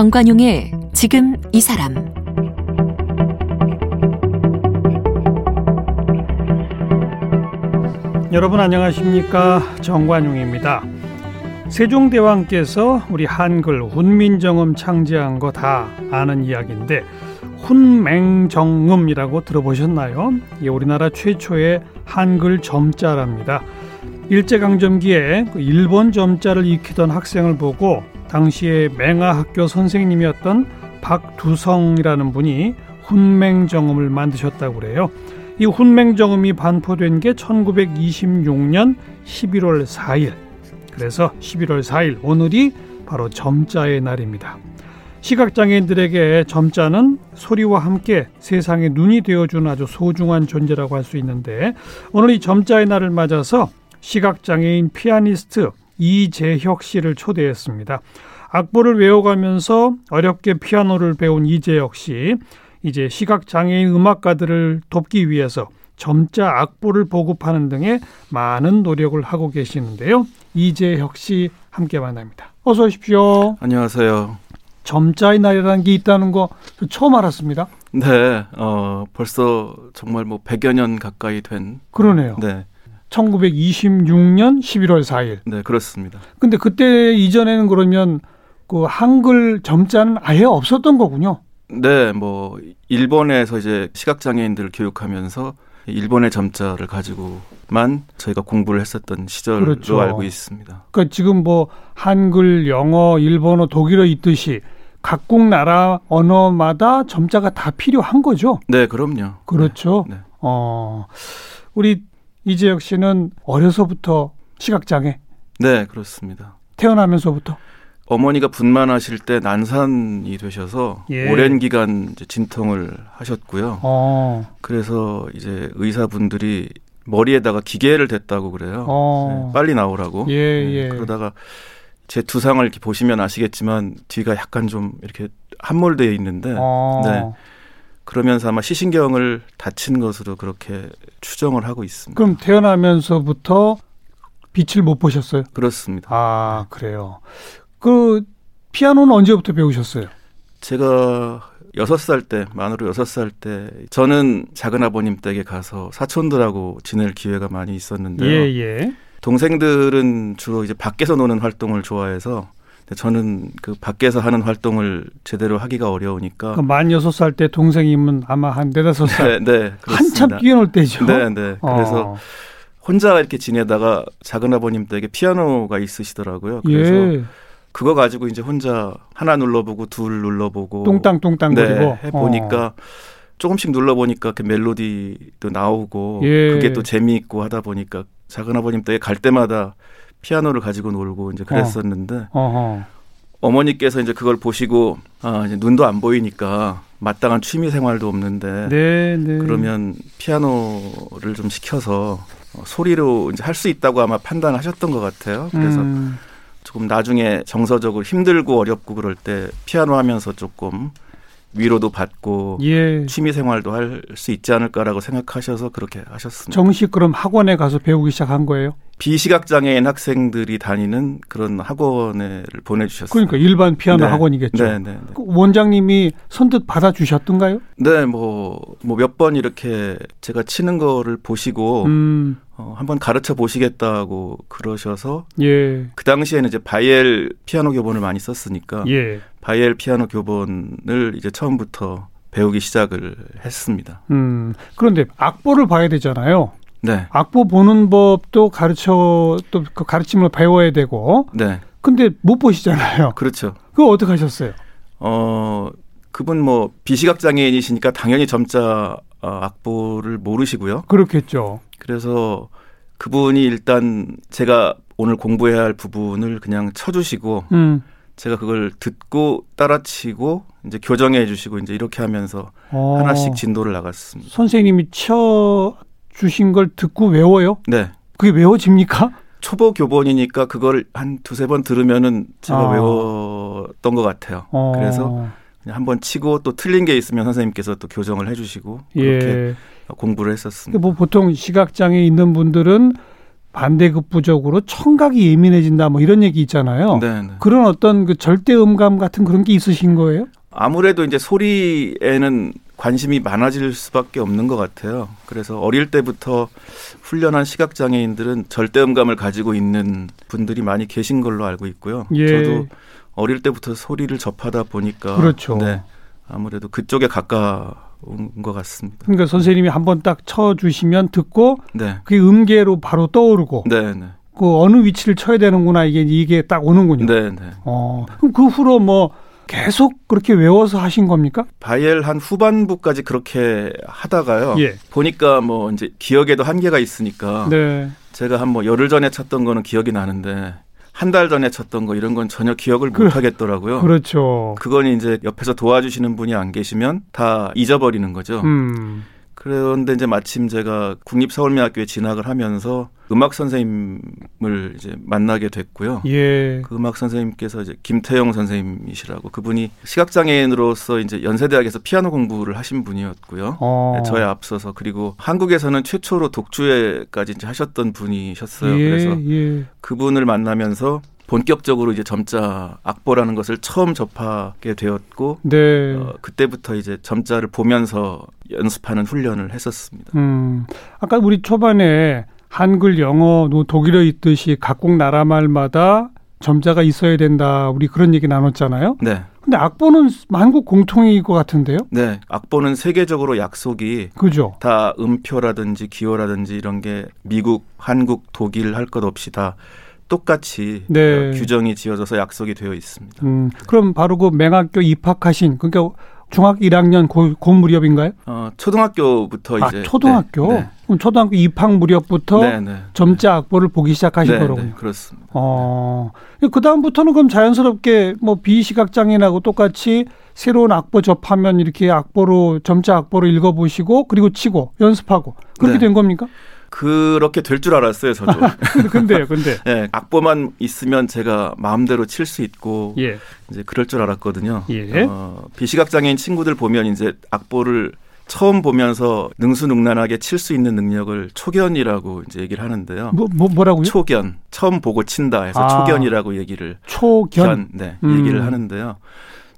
정관용의 지금 이 사람. 여러분 안녕하십니까? 정관용입니다. 세종대왕께서 우리 한글 훈민정음 창제한 거 다 아는 이야기인데 훈맹정음이라고 들어보셨나요? 이게 우리나라 최초의 한글 점자랍니다. 일제강점기에 일본 점자를 익히던 학생을 보고 당시에 맹아학교 선생님이었던 박두성이라는 분이 훈맹정음을 만드셨다고 그래요. 이 훈맹정음이 반포된 게 1926년 11월 4일. 그래서 11월 4일 오늘이 바로 점자의 날입니다. 시각장애인들에게 점자는 소리와 함께 세상의 눈이 되어주는 아주 소중한 존재라고 할 수 있는데 오늘 이 점자의 날을 맞아서 시각장애인 피아니스트 이재혁 씨를 초대했습니다. 악보를 외워가면서 어렵게 피아노를 배운 이재혁 씨, 이제 시각장애인 음악가들을 돕기 위해서 점자 악보를 보급하는 등의 많은 노력을 하고 계시는데요. 이재혁 씨 함께 만납니다. 어서 오십시오. 안녕하세요. 점자의 날이라는 게 있다는 거 처음 알았습니다. 네, 벌써 정말 100여 년 가까이 된. 그러네요. 네. 1926년 11월 4일. 네, 그렇습니다. 근데 그때 이전에는 그러면 그 한글 점자는 아예 없었던 거군요. 네, 일본에서 이제 시각장애인들을 교육하면서 일본의 점자를 가지고만 저희가 공부를 했었던 시절로 그렇죠. 알고 있습니다. 그러니까 지금 한글, 영어, 일본어, 독일어 있듯이 각국 나라 언어마다 점자가 다 필요한 거죠? 네, 그럼요. 그렇죠. 네, 네. 우리 이재혁 씨는 어려서부터 시각장애? 네, 그렇습니다. 태어나면서부터? 어머니가 분만하실 때 난산이 되셔서 오랜 기간 이제 진통을 하셨고요. 그래서 이제 의사분들이 머리에다가 기계를 댔다고 그래요. 네, 빨리 나오라고. 예. 그러다가 제 두상을 이렇게 보시면 아시겠지만 뒤가 약간 좀 이렇게 함몰되어 있는데 네, 그러면서 아마 시신경을 다친 것으로 그렇게 추정을 하고 있습니다. 그럼 태어나면서부터 빛을 못 보셨어요? 그렇습니다. 아, 그래요. 그 피아노는 언제부터 배우셨어요? 제가 6살 때, 만으로 6살 때 저는 작은아버님 댁에 가서 사촌들하고 지낼 기회가 많이 있었는데요. 예. 동생들은 주로 이제 밖에서 노는 활동을 좋아해서 저는 그 밖에서 하는 활동을 제대로 하기가 어려우니까 만 6살 때 동생이면 아마 한 4-5살 네, 한참 뛰어놀 때죠. 네. 그래서 혼자 이렇게 지내다가 작은아버님 댁에 피아노가 있으시더라고요. 그래서 그거 가지고 이제 혼자 하나 눌러보고 둘 눌러보고 뚱땅뚱땅 거리고 네, 해보니까 조금씩 눌러보니까 그 멜로디도 나오고 그게 또 재미있고 하다 보니까 작은아버님 댁에 갈 때마다 피아노를 가지고 놀고 이제 그랬었는데 어머니께서 이제 그걸 보시고 아, 이제 눈도 안 보이니까 마땅한 취미 생활도 없는데 그러면 피아노를 좀 시켜서 소리로 이제 할 수 있다고 아마 판단하셨던 것 같아요. 그래서 조금 나중에 정서적으로 힘들고 어렵고 그럴 때 피아노 하면서 조금 위로도 받고 취미 생활도 할 수 있지 않을까라고 생각하셔서 그렇게 하셨습니다. 정식 그럼 학원에 가서 배우기 시작한 거예요? 비시각장애인 학생들이 다니는 그런 학원을 보내주셨어요. 그러니까 일반 피아노 학원이겠죠. 네. 그 원장님이 선뜻 받아주셨던가요? 네. 몇 번 이렇게 제가 치는 거를 보시고 한번 가르쳐 보시겠다고 그러셔서 그 당시에는 이제 바이엘 피아노 교본을 많이 썼으니까 바이엘 피아노 교본을 이제 처음부터 배우기 시작을 했습니다. 그런데 악보를 봐야 되잖아요. 네. 악보 보는 법도 또 그 가르침을 배워야 되고. 네. 근데 못 보시잖아요. 그렇죠. 그거 어떻게 하셨어요? 그분 비시각장애인이시니까 당연히 점자 악보를 모르시고요. 그렇겠죠. 그래서 그분이 일단 제가 오늘 공부해야 할 부분을 그냥 쳐주시고 제가 그걸 듣고 따라치고 이제 교정해 주시고 이제 이렇게 하면서 하나씩 진도를 나갔습니다. 선생님이 주신 걸 듣고 외워요? 네. 그게 외워집니까? 초보 교본이니까 그걸 한 2-3번 들으면은 제가 외웠던 것 같아요. 그래서 그냥 한번 치고 또 틀린 게 있으면 선생님께서 또 교정을 해주시고 그렇게 공부를 했었습니다. 보통 시각장애 있는 분들은 반대급부적으로 청각이 예민해진다 뭐 이런 얘기 있잖아요. 네네. 그런 어떤 그 절대음감 같은 그런 게 있으신 거예요? 아무래도 이제 소리에는 관심이 많아질 수밖에 없는 것 같아요. 그래서 어릴 때부터 훈련한 시각장애인들은 절대음감을 가지고 있는 분들이 많이 계신 걸로 알고 있고요. 예. 저도 어릴 때부터 소리를 접하다 보니까 그렇죠. 네, 아무래도 그쪽에 가까운 것 같습니다. 그러니까 선생님이 한번 딱 쳐주시면 듣고 네. 그게 음계로 바로 떠오르고 네, 네. 그 어느 위치를 쳐야 되는구나 이게 딱 오는군요. 네, 네. 그럼 그 후로 뭐 계속 그렇게 외워서 하신 겁니까? 바이엘 한 후반부까지 그렇게 하다가요. 예. 보니까 뭐 이제 기억에도 한계가 있으니까 네. 제가 한 뭐 열흘 전에 쳤던 거는 기억이 나는데 한 달 전에 쳤던 거 이런 건 전혀 기억을 못 하겠더라고요. 그렇죠. 그건 이제 옆에서 도와주시는 분이 안 계시면 다 잊어버리는 거죠. 그런데 이제 마침 제가 국립서울대학교에 진학을 하면서 음악 선생님을 이제 만나게 됐고요. 예. 그 음악 선생님께서 이제 김태용 선생님이시라고 그분이 시각장애인으로서 이제 연세대학에서 피아노 공부를 하신 분이었고요. 네, 저에 앞서서 그리고 한국에서는 최초로 독주회까지 이제 하셨던 분이셨어요. 예. 그래서 예. 그분을 만나면서 본격적으로 이제 점자 악보라는 것을 처음 접하게 되었고 네. 그때부터 이제 점자를 보면서 연습하는 훈련을 했었습니다. 아까 우리 초반에 한글, 영어, 독일어 있듯이 각국 나라 말마다 점자가 있어야 된다. 우리 그런 얘기 나눴잖아요. 네. 근데 악보는 한국 공통인 것 같은데요? 네. 악보는 세계적으로 약속이 그죠. 다 음표라든지 기호라든지 이런 게 미국, 한국, 독일 할 것 없이 다 똑같이 네. 규정이 지어져서 약속이 되어 있습니다. 그럼 바로 그 맹학교 입학하신 그러니까 중학 1학년 곧 무렵인가요? 초등학교부터 이제. 초등학교? 네, 네. 그럼 초등학교 입학 무렵부터 네, 네, 점자 네. 악보를 보기 시작하신 네, 거로군요. 네, 그렇습니다. 그 다음부터는 그럼 자연스럽게 뭐 비시각장애인하고 똑같이 새로운 악보 접하면 이렇게 악보로 점자 악보로 읽어보시고 그리고 치고 연습하고 그렇게 네. 된 겁니까? 그렇게 될 줄 알았어요, 저도. 근데요. 네, 악보만 있으면 제가 마음대로 칠 수 있고, 예. 이제 그럴 줄 알았거든요. 예. 비시각장애인 친구들 보면 이제 악보를 처음 보면서 능수능란하게 칠 수 있는 능력을 초견이라고 이제 얘기를 하는데요. 뭐라고요? 초견. 처음 보고 친다 해서 초견이라고 얘기를. 초견. 네, 얘기를 하는데요.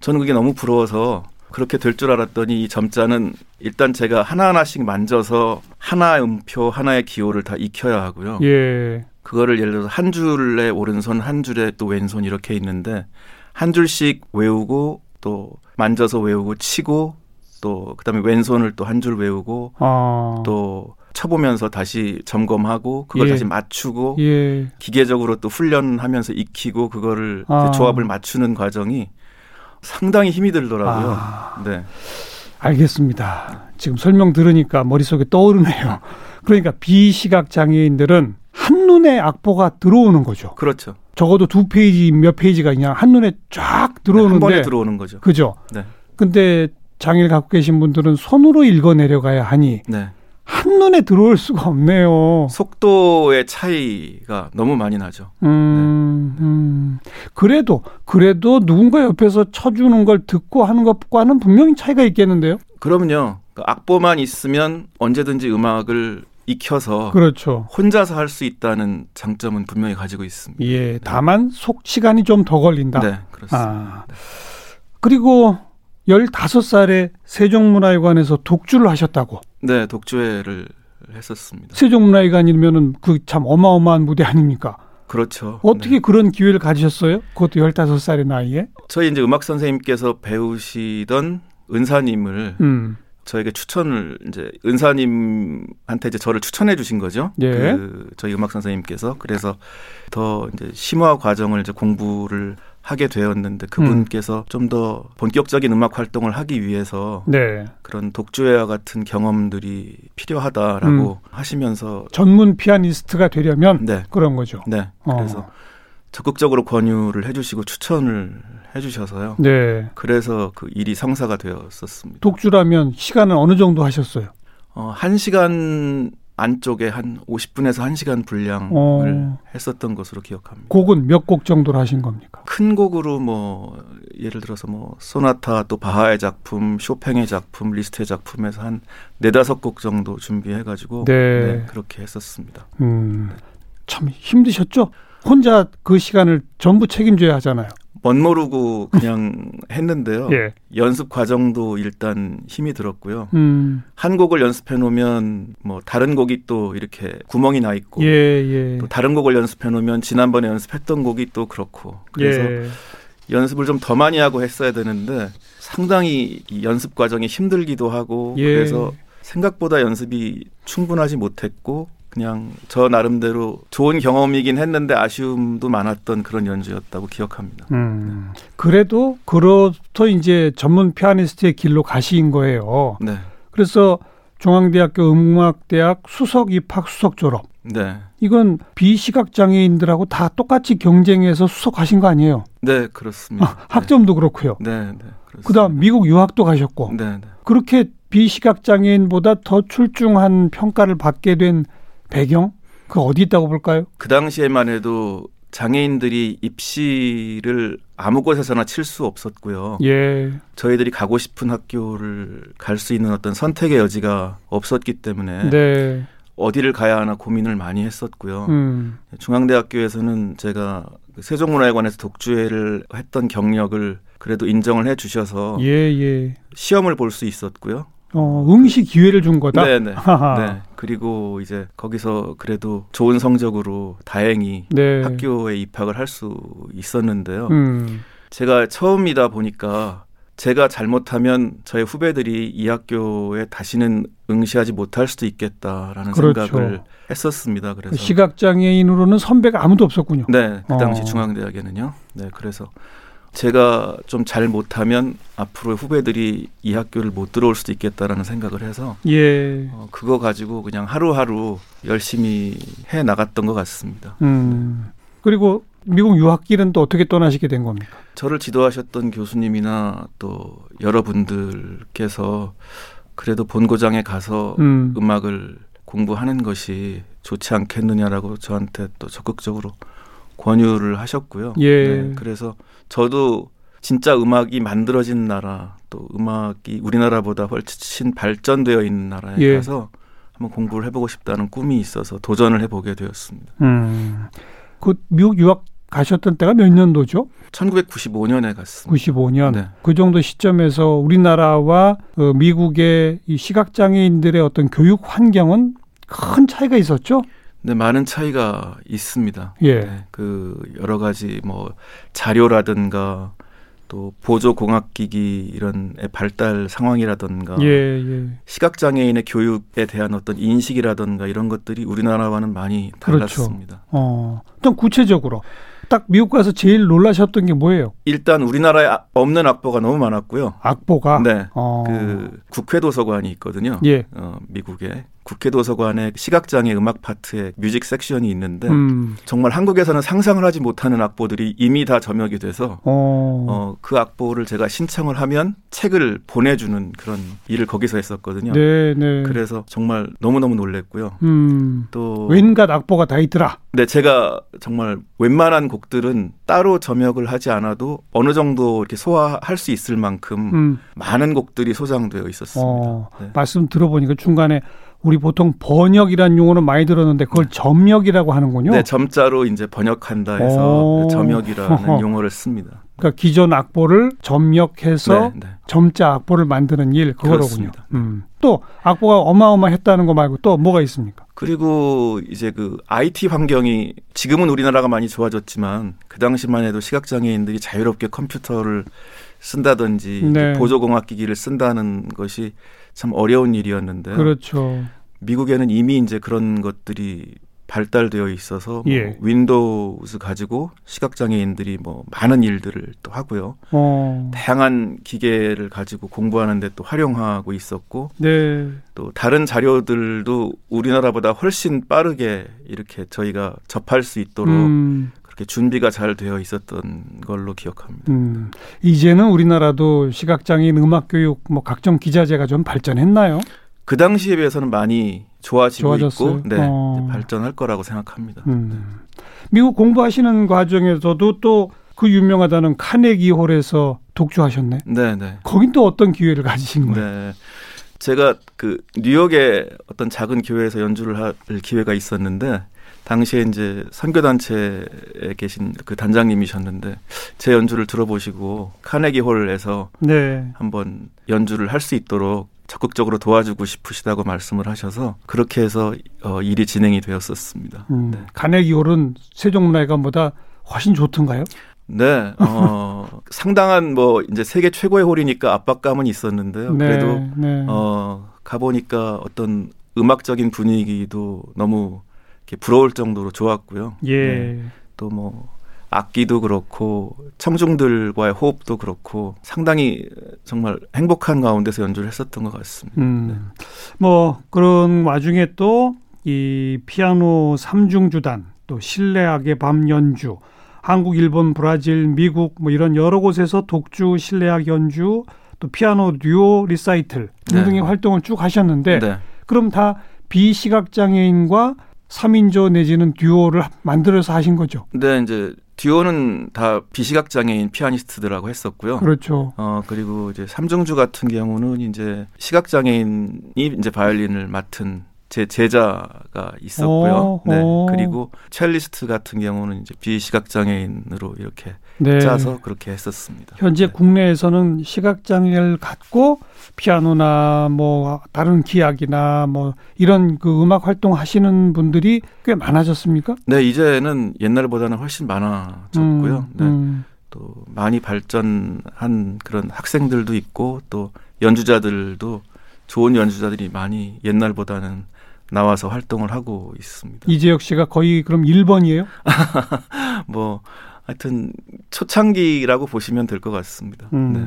저는 그게 너무 부러워서. 그렇게 될 줄 알았더니 이 점자는 일단 제가 하나하나씩 만져서 하나의 음표, 하나의 기호를 다 익혀야 하고요. 예. 그거를 예를 들어서 한 줄에 오른손, 한 줄에 또 왼손 이렇게 있는데 한 줄씩 외우고 또 만져서 외우고 치고 또 그다음에 왼손을 또 한 줄 외우고 또 쳐보면서 다시 점검하고 그걸 예. 다시 맞추고 예. 기계적으로 또 훈련하면서 익히고 그거를 조합을 맞추는 과정이 상당히 힘이 들더라고요. 네. 알겠습니다. 지금 설명 들으니까 머릿속에 떠오르네요. 그러니까 비시각 장애인들은 한눈에 악보가 들어오는 거죠. 그렇죠. 적어도 두 페이지 몇 페이지가 그냥 한눈에 쫙 들어오는데. 네, 한 번에 들어오는 거죠. 그죠. 네. 근데 장애를 갖고 계신 분들은 손으로 읽어 내려가야 하니. 네. 한눈에 들어올 수가 없네요. 속도의 차이가 너무 많이 나죠. 네. 그래도 누군가 옆에서 쳐주는 걸 듣고 하는 것과는 분명히 차이가 있겠는데요. 그럼요. 악보만 있으면 언제든지 음악을 익혀서 그렇죠. 혼자서 할 수 있다는 장점은 분명히 가지고 있습니다. 예, 다만 시간이 좀 더 걸린다. 네, 그렇습니다. 그리고 15살에 세종문화회관에서 독주를 하셨다고. 네, 독주회를 했었습니다. 세종문화회관이면은 그 참 어마어마한 무대 아닙니까? 그렇죠. 어떻게 네. 그런 기회를 가지셨어요? 그것도 15살의 나이에? 저희 이제 음악 선생님께서 배우시던 은사님을 저에게 추천을 이제 은사님한테 이제 저를 추천해 주신 거죠. 예. 그 저희 음악 선생님께서 그래서 더 이제 심화 과정을 이제 공부를 하게 되었는데 그분께서 좀 더 본격적인 음악 활동을 하기 위해서 네. 그런 독주회와 같은 경험들이 필요하다라고 하시면서 전문 피아니스트가 되려면 네. 그런 거죠. 네. 그래서 적극적으로 권유를 해주시고 추천을 해주셔서요. 네. 그래서 그 일이 성사가 되었었습니다. 독주라면 시간은 어느 정도 하셨어요? 1시간 안쪽에 한 50분에서 1시간 분량을 했었던 것으로 기억합니다. 곡은 몇 곡 정도로 하신 겁니까? 큰 곡으로 뭐 예를 들어서 뭐 소나타 또 바하의 작품, 쇼팽의 작품, 리스트의 작품에서 한 4-5곡 정도 준비해가지고 네. 네, 그렇게 했었습니다. 참 힘드셨죠? 혼자 그 시간을 전부 책임져야 하잖아요. 멋모르고 그냥 했는데요. 예. 연습 과정도 일단 힘이 들었고요. 한 곡을 연습해 놓으면 뭐 다른 곡이 또 이렇게 구멍이 나 있고, 예, 예. 또 다른 곡을 연습해 놓으면 지난번에 연습했던 곡이 또 그렇고, 그래서 예. 연습을 좀 더 많이 하고 했어야 되는데 상당히 이 연습 과정이 힘들기도 하고, 예. 그래서 생각보다 연습이 충분하지 못했고 그냥 저 나름대로 좋은 경험이긴 했는데 아쉬움도 많았던 그런 연주였다고 기억합니다. 네. 그래도 그로부터 이제 전문 피아니스트의 길로 가신 거예요. 네. 그래서 중앙대학교 음악대학 수석 입학, 수석 졸업. 네. 이건 비시각장애인들하고 다 똑같이 경쟁해서 수석하신 거 아니에요? 네, 그렇습니다. 아, 학점도 네. 그렇고요. 네, 네. 그렇습니다. 그다음 미국 유학도 가셨고. 네, 네. 그렇게 비시각장애인보다 더 출중한 평가를 받게 된 배경? 그 어디 있다고 볼까요? 그 당시에만 해도 장애인들이 입시를 아무 곳에서나 칠 수 없었고요. 예. 저희들이 가고 싶은 학교를 갈 수 있는 어떤 선택의 여지가 없었기 때문에 네. 어디를 가야 하나 고민을 많이 했었고요. 중앙대학교에서는 제가 세종문화회관에서 독주회를 했던 경력을 그래도 인정을 해 주셔서 예, 예. 시험을 볼 수 있었고요. 응시 기회를 준 거다? 네네. 네. 그리고 이제 거기서 그래도 좋은 성적으로 다행히 네. 학교에 입학을 할 수 있었는데요. 제가 처음이다 보니까 제가 잘못하면 저의 후배들이 이 학교에 다시는 응시하지 못할 수도 있겠다라는 그렇죠. 생각을 했었습니다. 그래서 시각장애인으로는 선배가 아무도 없었군요. 네. 그 당시 중앙대학에는요. 네. 그래서 제가 좀 잘 못하면 앞으로 후배들이 이 학교를 못 들어올 수도 있겠다라는 생각을 해서 예. 그거 가지고 그냥 하루하루 열심히 해 나갔던 것 같습니다. 네. 그리고 미국 유학길은 또 어떻게 떠나시게 된 겁니까? 저를 지도하셨던 교수님이나 또 여러분들께서 그래도 본고장에 가서 음악을 공부하는 것이 좋지 않겠느냐라고 저한테 또 적극적으로 권유를 하셨고요. 예. 네, 그래서 저도 진짜 음악이 만들어진 나라, 또 음악이 우리나라보다 훨씬 발전되어 있는 나라에 예. 가서 한번 공부를 해보고 싶다는 꿈이 있어서 도전을 해보게 되었습니다. 그 미국 유학 가셨던 때가 몇 년도죠? 1995년에 갔습니다. 95년. 네. 그 정도 시점에서 우리나라와 미국의 이 시각장애인들의 어떤 교육 환경은 큰 차이가 있었죠? 네, 많은 차이가 있습니다. 예. 네, 그 여러 가지 뭐 자료라든가 또 보조 공학기기 이런 발달 상황이라든가 예, 예. 시각장애인의 교육에 대한 어떤 인식이라든가 이런 것들이 우리나라와는 많이 달랐습니다. 그렇죠. 일단 구체적으로 딱 미국 가서 제일 놀라셨던 게 뭐예요? 일단 우리나라에 없는 악보가 너무 많았고요. 악보가? 네. 그 국회 도서관이 있거든요. 예. 미국에. 국회 도서관에 시각장애 음악 파트에 뮤직 섹션이 있는데 정말 한국에서는 상상을 하지 못하는 악보들이 이미 다 점역이 돼서 그 악보를 제가 신청을 하면 책을 보내주는 그런 일을 거기서 했었거든요. 네, 네. 그래서 정말 너무너무 놀랬고요. 또 웬갓 악보가 다 있더라. 네, 제가 정말 웬만한 곡들은 따로 점역을 하지 않아도 어느 정도 이렇게 소화할 수 있을 만큼 많은 곡들이 소장되어 있었습니다. 네. 말씀 들어보니까 중간에 우리 보통 번역이라는 용어는 많이 들었는데 그걸 점역이라고 하는군요. 네, 점자로 이제 번역한다 해서 점역이라는 용어를 씁니다. 그러니까 기존 악보를 점역해서 네, 네. 점자 악보를 만드는 일 그거로군요. 또 악보가 어마어마했다는 거 말고 또 뭐가 있습니까? 그리고 이제 그 IT 환경이 지금은 우리나라가 많이 좋아졌지만 그 당시만 해도 시각장애인들이 자유롭게 컴퓨터를 쓴다든지 네. 보조공학기기를 쓴다는 것이 참 어려운 일이었는데 그렇죠. 미국에는 이미 이제 그런 것들이 발달되어 있어서 예. 뭐 윈도우스 가지고 시각장애인들이 뭐 많은 일들을 또 하고요. 다양한 기계를 가지고 공부하는데 또 활용하고 있었고 네. 또 다른 자료들도 우리나라보다 훨씬 빠르게 이렇게 저희가 접할 수 있도록 그렇게 준비가 잘 되어 있었던 걸로 기억합니다. 이제는 우리나라도 시각장애인 음악교육 뭐 각종 기자재가 좀 발전했나요? 그 당시에 비해서는 많이 좋아졌어요? 있고 네, 발전할 거라고 생각합니다. 네. 미국 공부하시는 과정에서도 또 그 유명하다는 카네기홀에서 독주하셨네. 네, 네. 거긴 또 어떤 기회를 가지신 거예요? 네. 제가 그 뉴욕의 어떤 작은 교회에서 연주를 할 기회가 있었는데 당시에 이제 선교단체에 계신 그 단장님이셨는데 제 연주를 들어보시고 카네기홀에서 네. 한번 연주를 할 수 있도록 적극적으로 도와주고 싶으시다고 말씀을 하셔서 그렇게 해서 일이 진행이 되었었습니다. 네. 카네기홀은 세종문화회관보다 훨씬 좋던가요? 네, 상당한 뭐 이제 세계 최고의 홀이니까 압박감은 있었는데요. 네, 그래도 네. 가보니까 어떤 음악적인 분위기도 너무 이렇게 부러울 정도로 좋았고요. 예. 네. 또 뭐 악기도 그렇고 청중들과의 호흡도 그렇고 상당히 정말 행복한 가운데서 연주를 했었던 것 같습니다. 네. 뭐 그런 와중에 또 이 피아노 3중주단 또 실내악의 밤 연주. 한국, 일본, 브라질, 미국 뭐 이런 여러 곳에서 독주, 실내악 연주, 또 피아노 듀오 리사이틀 등등의 네. 활동을 쭉 하셨는데 네. 그럼 다 비시각장애인과 3인조 내지는 듀오를 만들어서 하신 거죠? 네. 이제 듀오는 다 비시각장애인 피아니스트들하고 했었고요. 그렇죠. 그리고 이제 3중주 같은 경우는 이제 시각장애인이 이제 바이올린을 맡은 제 제자가 있었고요. 네. 그리고 첼리스트 같은 경우는 이제 비시각장애인으로 이렇게 네. 짜서 그렇게 했었습니다. 현재 네. 국내에서는 시각장애를 갖고 피아노나 뭐 다른 기악이나 뭐 이런 그 음악 활동 하시는 분들이 꽤 많아졌습니까? 네, 이제는 옛날보다는 훨씬 많아졌고요. 네. 또 많이 발전한 그런 학생들도 있고 또 연주자들도 좋은 연주자들이 많이 옛날보다는 나와서 활동을 하고 있습니다. 이재혁 씨가 거의 그럼 1번이에요? 뭐 하여튼 초창기라고 보시면 될 것 같습니다. 네.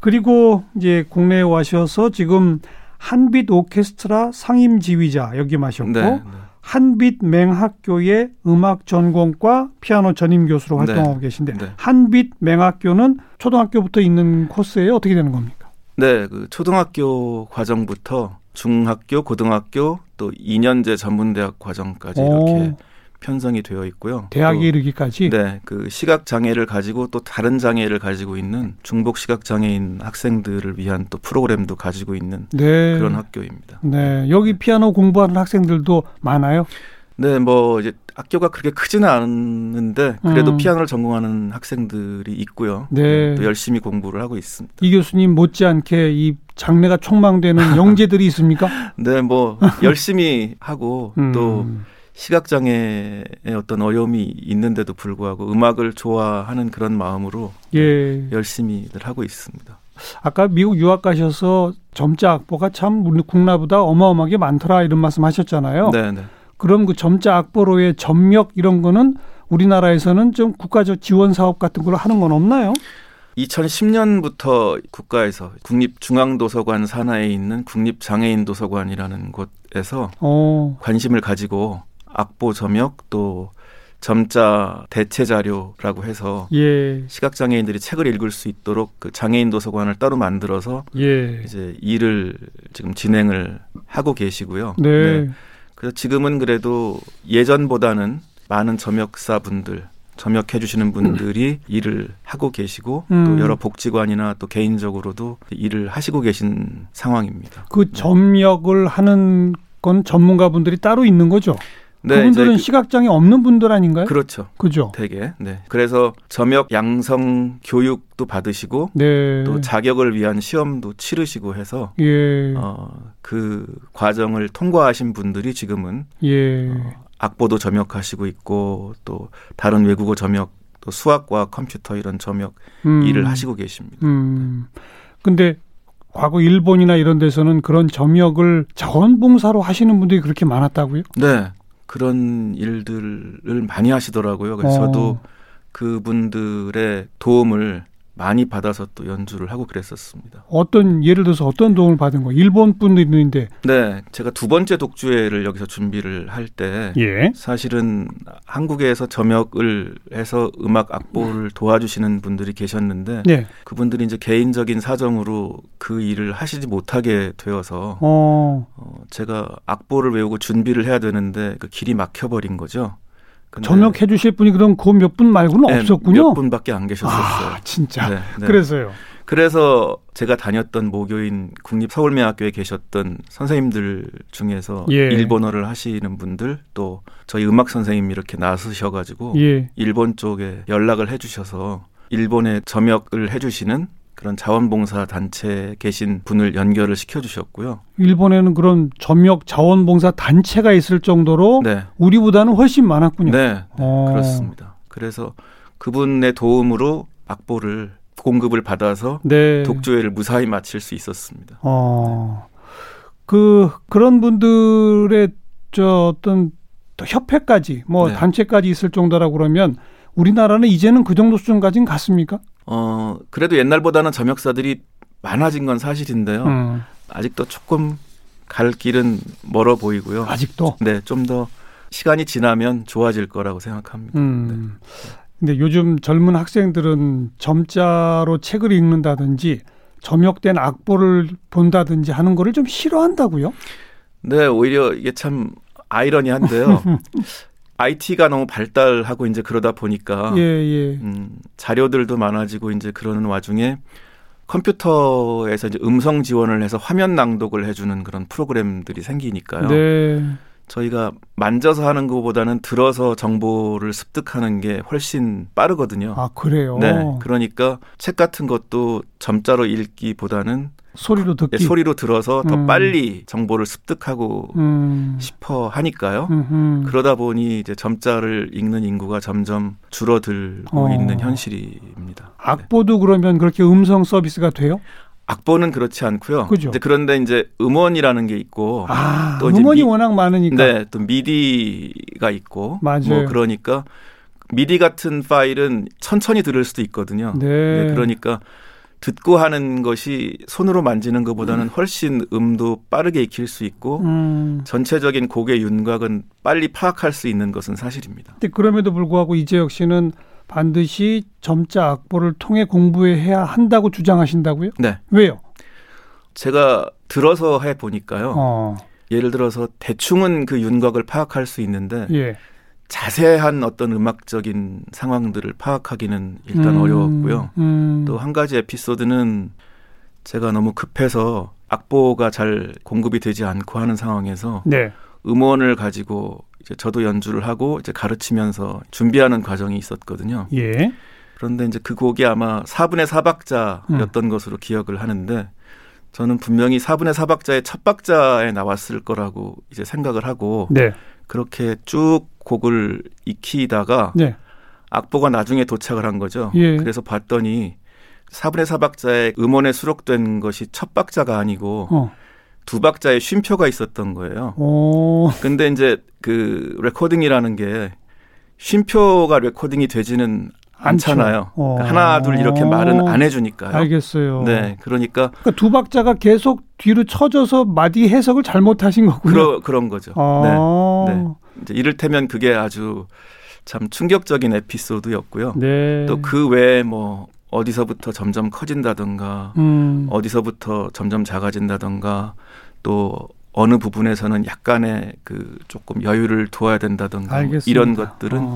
그리고 이제 국내에 와셔서 지금 한빛 오케스트라 상임지휘자 역임하셨고 네. 한빛 맹학교의 음악 전공과 피아노 전임 교수로 활동하고 네. 계신데 네. 한빛 맹학교는 초등학교부터 있는 코스예요? 어떻게 되는 겁니까? 네, 그 초등학교 과정부터 중학교, 고등학교 또 2년제 전문대학 과정까지 이렇게 편성이 되어 있고요. 대학에 이르기까지? 네. 그 시각장애를 가지고 또 다른 장애를 가지고 있는 중복 시각장애인 학생들을 위한 또 프로그램도 가지고 있는 네. 그런 학교입니다. 네. 여기 피아노 공부하는 학생들도 많아요? 네. 뭐 이제 학교가 그렇게 크지는 않은데 그래도 피아노를 전공하는 학생들이 있고요. 네. 또 열심히 공부를 하고 있습니다. 이 교수님 못지않게 이 장래가 촉망되는 영재들이 있습니까? 네, 뭐 열심히 하고 또 시각장애의 어떤 어려움이 있는데도 불구하고 음악을 좋아하는 그런 마음으로 예. 열심히들 하고 있습니다. 아까 미국 유학 가셔서 점자 악보가 참 우리 국내보다 어마어마하게 많더라 이런 말씀 하셨잖아요. 네, 네. 그럼 그 점자 악보로의 점력 이런 거는 우리나라에서는 좀 국가적 지원 사업 같은 걸 하는 건 없나요? 2010년부터 국가에서 국립중앙도서관 산하에 있는 국립장애인도서관이라는 곳에서 관심을 가지고 악보 점역 또 점자 대체 자료라고 해서 예. 시각장애인들이 책을 읽을 수 있도록 그 장애인 도서관을 따로 만들어서 예. 이제 일을 지금 진행을 하고 계시고요. 네. 네. 그래서 지금은 그래도 예전보다는 많은 점역사분들, 점역해 주시는 분들이 일을 하고 계시고 또 여러 복지관이나 또 개인적으로도 일을 하시고 계신 상황입니다. 그 점역을 하는 건 전문가분들이 따로 있는 거죠? 네, 그분들은 시각장애 없는 분들 아닌가요? 그렇죠. 그죠? 되게. 네. 그래서 점역 양성 교육도 받으시고 네. 또 자격을 위한 시험도 치르시고 해서 예. 그 과정을 통과하신 분들이 지금은 예. 악보도 점역하시고 있고 또 다른 외국어 점역, 또 수학과 컴퓨터 이런 점역 일을 하시고 계십니다. 근데 과거 일본이나 이런 데서는 그런 점역을 자원봉사로 하시는 분들이 그렇게 많았다고요? 네. 그런 일들을 많이 하시더라고요. 그래서 저도 그분들의 도움을 많이 받아서 또 연주를 하고 그랬었습니다. 어떤 예를 들어서 어떤 도움을 받은 거예요? 일본 분들인데. 네. 제가 두 번째 독주회를 여기서 준비를 할 때 예. 사실은 한국에서 점역을 해서 음악 악보를 도와주시는 분들이 계셨는데 예. 그분들이 이제 개인적인 사정으로 그 일을 하시지 못하게 되어서 제가 악보를 외우고 준비를 해야 되는데 그 길이 막혀버린 거죠. 점역해 주실 분이 그럼 그 몇 분 말고는 네, 없었군요. 몇 분밖에 안 계셨었어요. 아, 진짜. 네, 네. 그래서요. 그래서 제가 다녔던 모교인 국립서울매학교에 계셨던 선생님들 중에서 예. 일본어를 하시는 분들 또 저희 음악 선생님이 이렇게 나서셔가지고 예. 일본 쪽에 연락을 해주셔서 일본에 점역을 해주시는 그런 자원봉사 단체에 계신 분을 연결을 시켜주셨고요. 일본에는 그런 점역 자원봉사 단체가 있을 정도로 네. 우리보다는 훨씬 많았군요. 네, 그렇습니다. 그래서 그분의 도움으로 악보를 공급을 받아서 네. 독조회를 무사히 마칠 수 있었습니다. 그런 분들의 저 어떤 협회까지 네. 단체까지 있을 정도라고 그러면 우리나라는 이제는 그 정도 수준까지는 갔습니까? 그래도 옛날보다는 점역사들이 많아진 건 사실인데요. 아직도 조금 갈 길은 멀어 보이고요. 아직도? 네, 좀 더 시간이 지나면 좋아질 거라고 생각합니다. 네. 근데 요즘 젊은 학생들은 점자로 책을 읽는다든지 점역된 악보를 본다든지 하는 거를 좀 싫어한다고요? 네, 오히려 이게 참 아이러니한데요. IT가 너무 발달하고 이제 그러다 보니까 자료들도 많아지고 이제 그러는 와중에 컴퓨터에서 이제 음성 지원을 해서 화면 낭독을 해주는 그런 프로그램들이 생기니까요. 네. 저희가 만져서 하는 것보다는 들어서 정보를 습득하는 게 훨씬 빠르거든요. 아, 그래요? 네. 그러니까 책 같은 것도 점자로 읽기보다는 소리로 듣기? 네, 소리로 들어서 더 빨리 정보를 습득하고 싶어 하니까요. 그러다 보니 이제 점자를 읽는 인구가 점점 줄어들고 있는 현실입니다. 악보도 네. 그러면 그렇게 음성 서비스가 돼요? 악보는 그렇지 않고요. 그죠. 이제 그런데 이제 음원이라는 게 있고 또 이제 음원이 워낙 많으니까 네, 또 미디가 있고 맞아요. 그러니까 미디 같은 파일은 천천히 들을 수도 있거든요. 네. 네, 그러니까 듣고 하는 것이 손으로 만지는 것보다는 훨씬 음도 빠르게 익힐 수 있고 전체적인 곡의 윤곽은 빨리 파악할 수 있는 것은 사실입니다. 근데 그럼에도 불구하고 이재혁 씨는 반드시 점자 악보를 통해 공부해야 한다고 주장하신다고요? 네. 왜요? 제가 들어서 해보니까요. 예를 들어서 대충은 그 윤곽을 파악할 수 있는데 예. 자세한 어떤 음악적인 상황들을 파악하기는 일단 어려웠고요. 또 한 가지 에피소드는 제가 너무 급해서 악보가 잘 공급이 되지 않고 하는 상황에서 네. 음원을 가지고 이제 저도 연주를 하고 이제 가르치면서 준비하는 과정이 있었거든요. 예. 그런데 이제 그 곡이 아마 4분의 4박자였던 것으로 기억을 하는데 저는 분명히 4분의 4박자의 첫 박자에 나왔을 거라고 이제 생각을 하고 네. 그렇게 쭉 곡을 익히다가 네. 악보가 나중에 도착을 한 거죠. 예. 그래서 봤더니 4분의 4박자의 음원에 수록된 것이 첫 박자가 아니고 두 박자의 쉼표가 있었던 거예요. 근데 이제 그 레코딩이라는 게 쉼표가 레코딩이 되지는 않잖아요. 하나, 둘 이렇게 말은 안 해주니까요. 알겠어요. 네, 그러니까 두 박자가 계속 뒤로 쳐져서 마디 해석을 잘못하신 거군요. 그런 거죠. 네, 네. 이제 이를테면 그게 아주 참 충격적인 에피소드였고요. 네. 또 그 외에 어디서부터 점점 커진다든가 어디서부터 점점 작아진다든가 또 어느 부분에서는 약간의 조금 여유를 두어야 된다든가 알겠습니다. 이런 것들은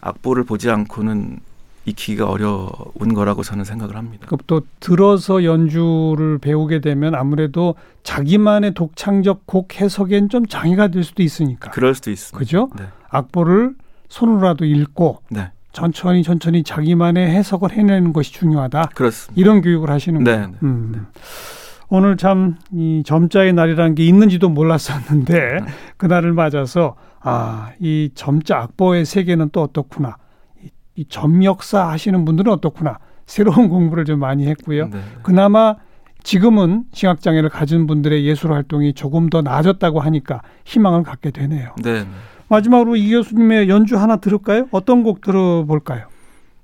악보를 보지 않고는 익히기가 어려운 거라고 저는 생각을 합니다. 또 들어서 연주를 배우게 되면 아무래도 자기만의 독창적 곡 해석엔 좀 장애가 될 수도 있으니까. 그럴 수도 있습니다. 그죠? 네. 악보를 손으로라도 읽고 네. 천천히 자기만의 해석을 해내는 것이 중요하다. 그렇습니다. 이런 교육을 하시는 거예요. 네. 네. 오늘 참 이 점자의 날이라는 게 있는지도 몰랐었는데 네. 그날을 맞아서 이 점자 악보의 세계는 또 어떻구나. 이 점역사 하시는 분들은 어떻구나. 새로운 공부를 좀 많이 했고요. 네. 그나마 지금은 시각장애를 가진 분들의 예술 활동이 조금 더 나아졌다고 하니까 희망을 갖게 되네요. 네. 마지막으로 이 교수님의 연주 하나 들을까요? 어떤 곡 들어볼까요?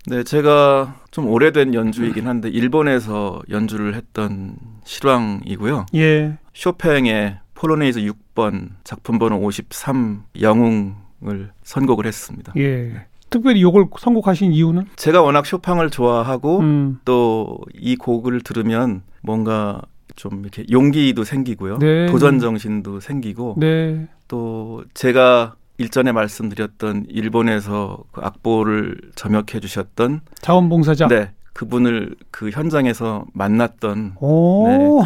네, 제가 좀 오래된 연주이긴 한데 일본에서 연주를 했던 실황이고요. 예. 쇼팽의 폴로네이즈 6번 작품번호 53 영웅을 선곡을 했습니다. 예. 네. 특별히 이걸 선곡하신 이유는? 제가 워낙 쇼팽을 좋아하고 또 이 곡을 들으면 뭔가 좀 이렇게 용기도 생기고요. 네. 도전 정신도 생기고 네. 또 제가 일전에 말씀드렸던 일본에서 그 악보를 점역해 주셨던 자원봉사자. 네. 그분을 그 현장에서 만났던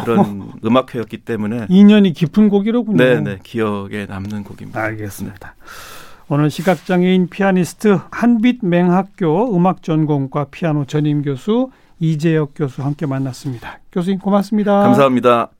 그런 음악회였기 때문에 인연이 깊은 곡이로군요. 네, 기억에 남는 곡입니다. 알겠습니다. 네. 오늘 시각장애인 피아니스트 한빛 맹학교 음악전공과 피아노 전임교수 이재혁 교수 함께 만났습니다. 교수님 고맙습니다. 감사합니다.